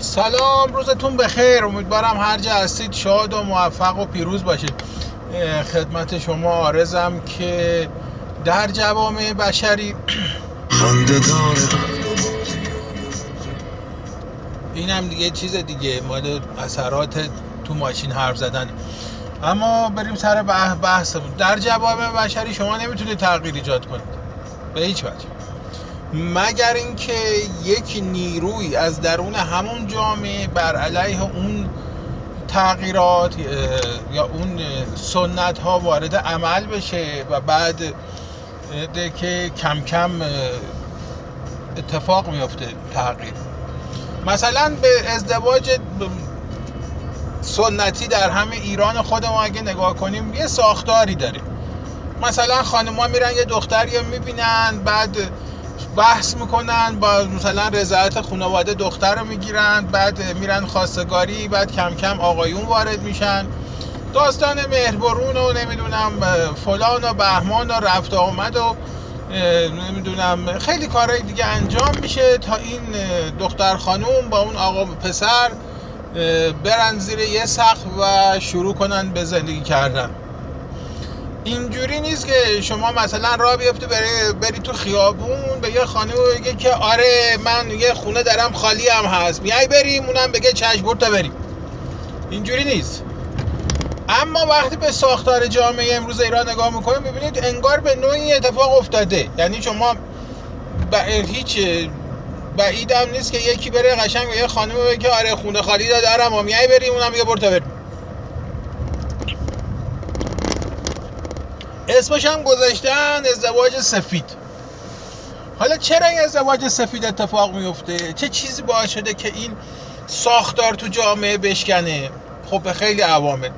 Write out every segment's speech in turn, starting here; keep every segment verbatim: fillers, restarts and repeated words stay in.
سلام، روزتون بخیر. امیدوارم هر جا هستید شاد و موفق و پیروز باشید. خدمت شما عارضم که در جوامع بشری این هم دیگه چیز دیگه مال اثرات تو ماشین حرف زدن. اما بریم سر بحث. در جوامع بشری شما نمیتونید تغییر ایجاد کنید به هیچ وجه، مگر اینکه یک نیروی از درون همون جامعه بر علیه اون تغییرات یا اون سنت ها وارد عمل بشه و بعد که کم کم اتفاق میفته تغییر. مثلا به ازدواج سنتی در همه ایران خود ما اگه نگاه کنیم یه ساختاری داره. مثلا خانم‌ها میرن یه دختری رو میبینن، بعد بحث میکنن، با مثلا رضایت خانواده دختر رو میگیرن، بعد میرن خواستگاری، بعد کم کم آقایون وارد میشن، داستان مهربرون و نمیدونم فلان و بهمان و رفت آمد و نمیدونم خیلی کارهای دیگه انجام میشه تا این دختر خانوم با اون آقا پسر برن زیر یه سقف و شروع کنن به زندگی کردن. اینجوری نیست که شما مثلا راه بیفتی بری, بری تو خیابون به یه خانه و بگه که آره من یه خونه درم خالی هم هست میای بریم، اونم بگه چشم برو تا بریم. اینجوری نیست. اما وقتی به ساختار جامعه امروز ایران نگاه میکنیم ببینید انگار به نوعی اتفاق افتاده. یعنی شما هیچ بعید هم نیست که یکی بره قشنگ به یه خانه بگه که آره خونه خالی دارم و میای بریم، اونم بگه برو تا بریم. اسمش هم گذاشتن ازدواج سفید. حالا چرا این ازدواج سفید اتفاق میفته؟ چه چیزی باعث شده که این ساختار تو جامعه بشکنه؟ خب به خیلی عوامل.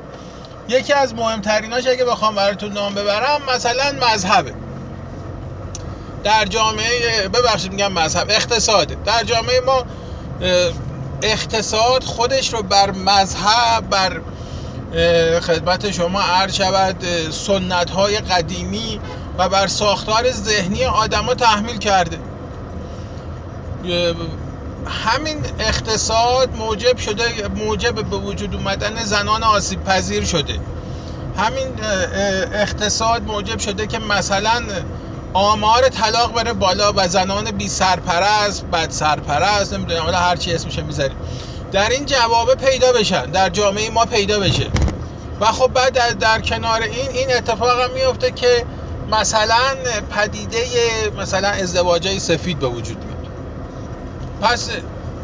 یکی از مهمتریناش اگه بخوام براتون نام ببرم مثلا مذهبه در جامعه، ببخشید میگم مذهب، اقتصاده. در جامعه ما اقتصاد خودش رو بر مذهب، بر خدمت شما عرض شود سنت‌های قدیمی و بر ساختار ذهنی آدم‌ها تحمیل کرده. همین اقتصاد موجب شده موجب به وجود اومدن زنان آسیب پذیر شده. همین اقتصاد موجب شده که مثلا آمار طلاق بره بالا و زنان بی سرپرست، بد سرپرست، نمیدونم حالا هر چی اسمش میذاریم در این جواب پیدا بشن، در جامعه ما پیدا بشه. و خب بعد در, در کنار این این اتفاق هم میفته که مثلا پدیده مثلا ازدواجای سفید به وجود میاد. پس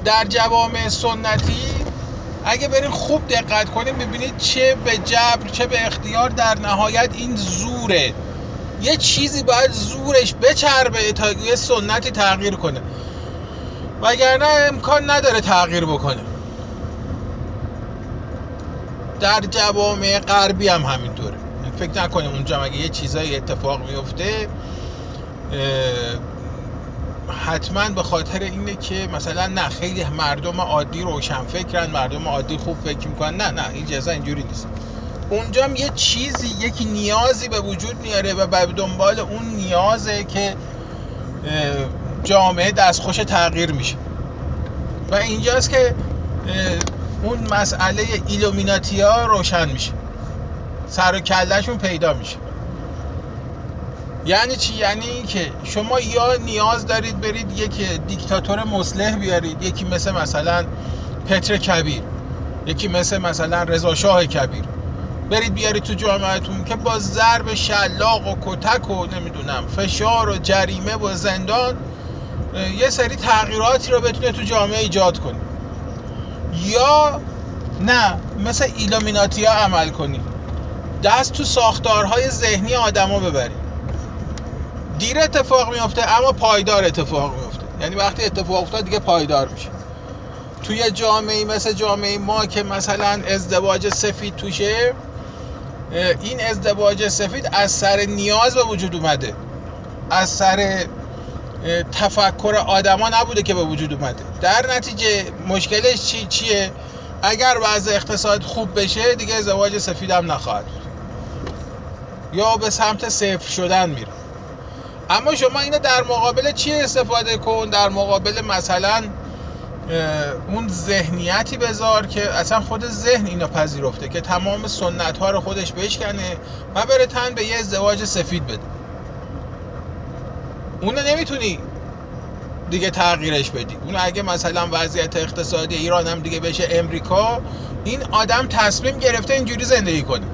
در جوامع سنتی اگه بریم خوب دقت کنیم ببینید چه به جبر چه به اختیار در نهایت این زوره. یه چیزی باید زورش بچربه تا یه سنتی تغییر کنه، وگرنه امکان نداره تغییر بکنه. در جوامع غربی هم همینطوره. فکر نکنیم اونجا اگه یه چیزایی اتفاق میفته حتما به خاطر اینه که مثلا نه خیلی مردم عادی روشن فکرن، مردم عادی خوب فکر میکنن. نه نه این جزا اینجوری نیست. اونجا هم یه چیزی، یک نیازی به وجود میاره و به دنبال اون نیازه که جامعه دستخوش تغییر میشه. و اینجاست که اون مسئله ایلومیناتی ها روشن میشه، سر و کلهشون پیدا میشه. یعنی چی؟ یعنی این که شما یا نیاز دارید برید یک دیکتاتور مصلح بیارید، یکی مثل مثلا پتر کبیر، یکی مثل مثلا رضا شاه کبیر برید بیارید تو جامعهتون که با ضرب شلاق و کتک و نمیدونم فشار و جریمه و زندان یه سری تغییراتی رو بتونه تو جامعه ایجاد کنی. یا نه مثل ایلومیناتی ها عمل کنی، دست تو ساختارهای ذهنی آدم ها ببری. دیر اتفاق میفته اما پایدار اتفاق میفته. یعنی وقتی اتفاق افتاد دیگه پایدار میشه. توی جامعه مثل جامعه ما که مثلا ازدواج سفید توشه، این ازدواج سفید از سر نیاز به وجود اومده، از سر تفکر آدم ها نبوده که به وجود اومده. در نتیجه مشکلش چی چیه؟ اگر وضع اقتصاد خوب بشه دیگه ازدواج سفید هم نخواهد بود یا به سمت صفر شدن میره. اما شما اینو در مقابل چی استفاده کن؟ در مقابل مثلا اون ذهنیتی بذار که اصلا خود ذهن اینو پذیرفته که تمام سنت ها رو خودش بشکنه و بره تن به یه ازدواج سفید بده. اونو نمیتونی دیگه تغییرش بدی. اون اگه مثلا وضعیت اقتصادی ایران هم دیگه بشه امریکا، این آدم تصمیم گرفته اینجوری زندگی کنه.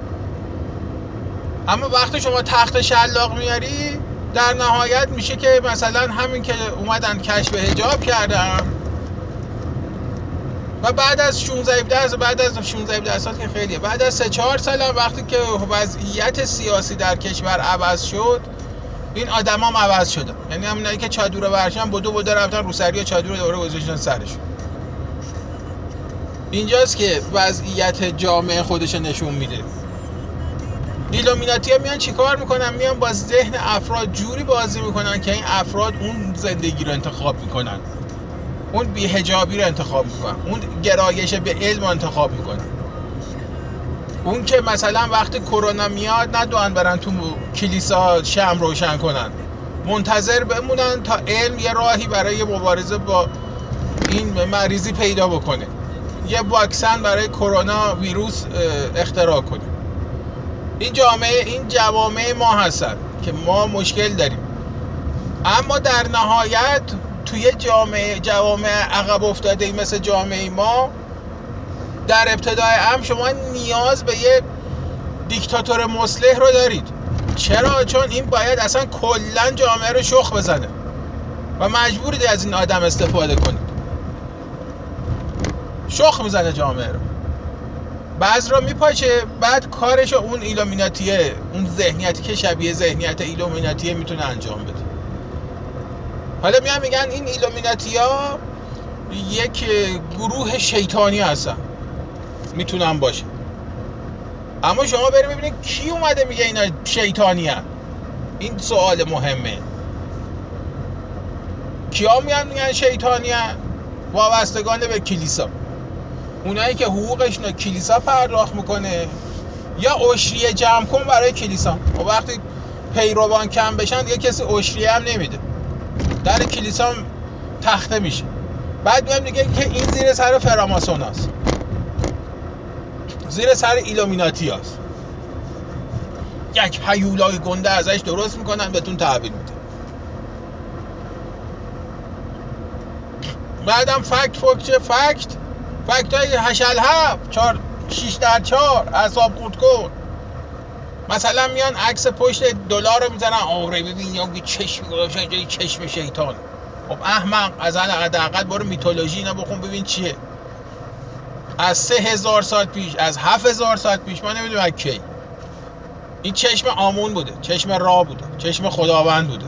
اما وقتی شما تخت شلاق میاری در نهایت میشه که مثلا همین که اومدن کشف حجاب کردم و بعد از شانزده هفده بعد از شانزده هفده سال که خیلیه، بعد از سه چهار سال وقتی که وضعیت سیاسی در کشور عوض شد این آدم هم عوض شدن. یعنی همونایی که چادر برشن بدو بدو رفتن روسری و چادر دوباره گذاشتن سرشون. اینجاست که وضعیت جامعه خودش نشون میده. ایلومیناتی ها میان چی کار میکنن؟ میان با ذهن افراد جوری بازی میکنن که این افراد اون زندگی رو انتخاب میکنن، اون بی‌حجابی رو انتخاب میکنن، اون گرایش به علم رو انتخاب میکنن، اون که مثلا وقتی کرونا میاد ندوان برن تو کلیسا شمع روشن کنن، منتظر بمونن تا علم یه راهی برای مبارزه با این مریضی پیدا بکنه، یه واکسن برای کرونا ویروس اختراع کنه. این جامعه، این جوامع ما هستن که ما مشکل داریم. اما در نهایت توی جامعه جوامع عقب افتاده مثل جامعه ما در ابتدای امر شما نیاز به یه دیکتاتور مصلح رو دارید. چرا؟ چون این باید اصلا کلا جامعه رو شخ بزنه و مجبورید از این آدم استفاده کنید. شخ میزنه جامعه رو، بعض رو میپاچه، بعد کارش اون ایلومیناتیه، اون ذهنیتی که شبیه ذهنیت ایلومیناتیه میتونه انجام بده. حالا میان میگن این ایلومیناتیا یک گروه شیطانی هستن، میتونن باشه. اما شما بریم ببینید کی اومده میگه اینا شیطانی هستن. این سوال مهمه. کیا میان میگن شیطانی هستن؟ وابستگان به کلیسا، اونایی که حقوقشون رو کلیسا پرداخت میکنه یا عشریه جمع کن برای کلیسا. و وقتی پیروان کم بشن دیگه کسی عشریه هم نمیده، در کلیسا هم تخته میشه. بعد میام دیگه که این زیر سر فراماسون هست، زیر سر ایلومیناتی هست، یک هیولای گنده ازش درست میکنن بهتون تحویل میده. بعدم فکت فکت چه فکت فکت های هشل هفت چار شیش در چار اعصاب خورد کن. مثلا میان عکس پشت دلار رو میزنن، آره ببین یا چشم گذاشتن جای چشم شیطان. خب احمق، از الان دقیقاً برو میتولوژی اینا بخون ببین چیه. از سه هزار سال پیش، از هفت هزار سال پیش، من نمیدونم کی. این چشم آمون بوده، چشم را بوده، چشم خداوند بوده،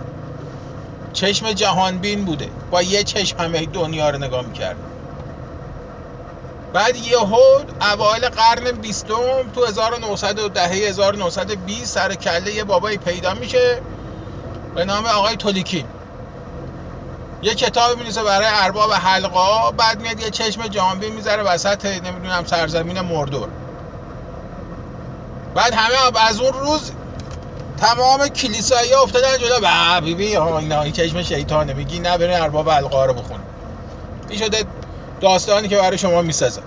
چشم جهانبین بوده. با یه چشم همه دنیا رو نگاه میکرد. بعد یهود اوایل قرن بیستم تو هزار و نهصد و ده هزار و نهصد و بیست سر کله یه بابایی پیدا میشه به نام آقای تولیکی. یه کتاب می‌نویسه برای ارباب حلقه‌ها، بعد میاد یه چشم جهانبین میذاره وسط نمیدونم سرزمین مردور. بعد همه از اون روز تمام کلیسایا افتادن جلو، با ببین اینا این چشم شیطانه، میگی نه برین ارباب حلقه‌ها رو بخون. این شده داستانی که برای شما میسازم.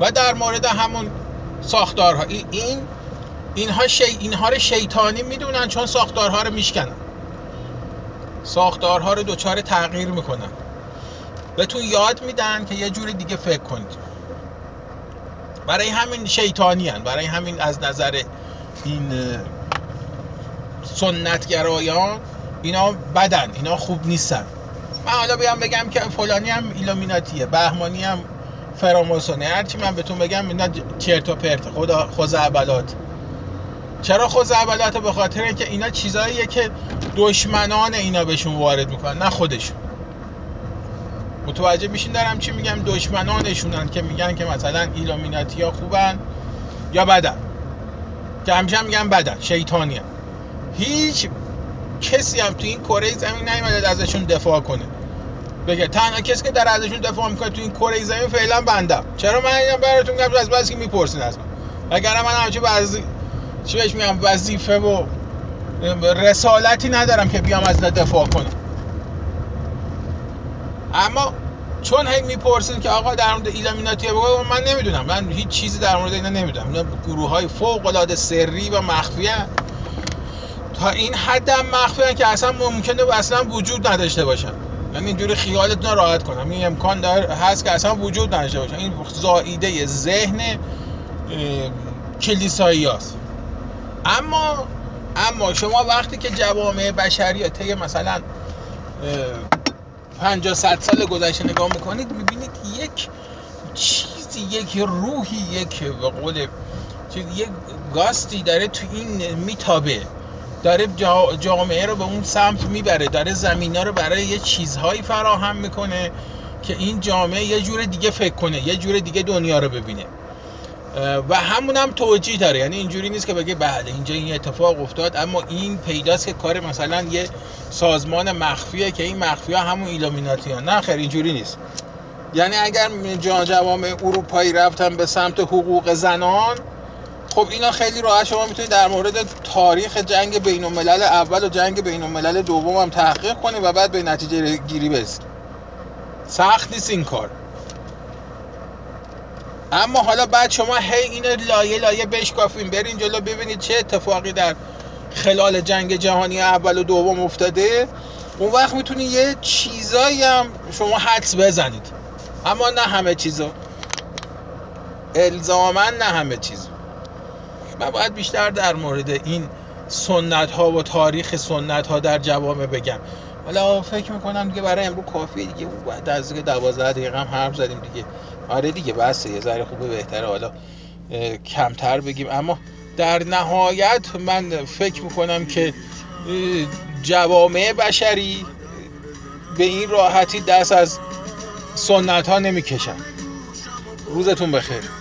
و در مورد همون ساختارها، این اینها شی اینها رو شیطانی میدونن چون ساختارها رو میشکنن، ساختارها رو دوچار تغییر میکنن، بهتون یاد میدن که یه جور دیگه فکر کنید. برای همین شیطانی هن. برای همین از نظر این سنتگرایان اینا بدن، اینا خوب نیستن. من حالا بیام بگم که فلانی هم ایلومیناتیه، بهمانی هم فراماسونه، هرچی من بهتون بگم اینا چرت و پرت، خدا خزعبلات. چرا خزعبلات؟ به خاطر اینکه اینا چیزاییه که دشمنان اینا بهشون وارد میکنن نه خودشون. متوجه میشین دارم چی میگم؟ دشمنانشونن که میگن که مثلا ایلومیناتیا خوبن یا بدن، که همچنین میگن بدن، شیطانیه. هیچ کسی هم تو این کره زمین نیومده ازشون دفاع کنه. بگه تنها کسی که در ازشون دفاع میکنه تو این کره زمین فعلا بندم. چرا من اینم براتون میگم؟ از بس که میپرسین از من. اگر من همچین بعضی چی بهش میگم وظیفه و رسالتی ندارم که بیام از دفاع کنم. اما چون هی میپرسید که آقا در مورد ایلومیناتی بگو، من نمیدونم، من هیچ چیزی در مورد اینا نمیدونم. اینا گروه‌های فوق‌العاده سری و مخفی هستن، تا این حد هم مخفی هستن که اصلا ممکنه اصلا وجود نداشته باشن. یعنی اینجوری خیالتون راحت کنم، این امکان داره هست که اصلا وجود نداشته باشن. این زائیده ذهن کلیساییاست. اما اما شما وقتی که جوامع بشری طی مثلا پنجاه صد سال گذشته نگاه میکنید، میبینید یک چیزی، یک روحی، یک به قول چیز، یک گاستی داره تو این میتابه، داره جامعه رو به اون سمت میبره، داره زمینا رو برای یه چیزهایی فراهم میکنه که این جامعه یه جور دیگه فکر کنه، یه جور دیگه دنیا رو ببینه. و همون هم توجیه داره، یعنی اینجوری نیست که بگه بله اینجا این اتفاق افتاد اما این پیداست که کار مثلا یه سازمان مخفیه که این مخفی ها همون ایلومیناتی ها. نه خیر، اینجوری نیست. یعنی اگر جوامع اروپایی رفتن به سمت حقوق زنان، خب اینا خیلی راحت شما میتونید در مورد تاریخ جنگ بین الملل اول و جنگ بین الملل دوم هم تحقیق کنید و بعد به نتیجه گیری برسید. سخت نیست این کار. اما حالا بعد شما هی اینو لایه لایه بشکافین، برین جلو ببینید چه اتفاقی در خلال جنگ جهانی اول و دوم افتاده، اون وقت میتونید یه چیزایی هم شما حدس بزنید. اما نه همه چیزو، الزاماً نه همه چیزو. من باید بیشتر در مورد این سنت ها و تاریخ سنت ها در جوامع بگم. حالا فکر میکنم دیگه برای امروز کافیه دیگه. اون بعد از دوازده دقیقه هم حرف زدیم دیگه. آره دیگه بسه، یه ذره خوبه بهتره حالا کمتر بگیم. اما در نهایت من فکر میکنم که جوامع بشری به این راحتی دست از سنت ها نمیکشن. روزتون بخیر.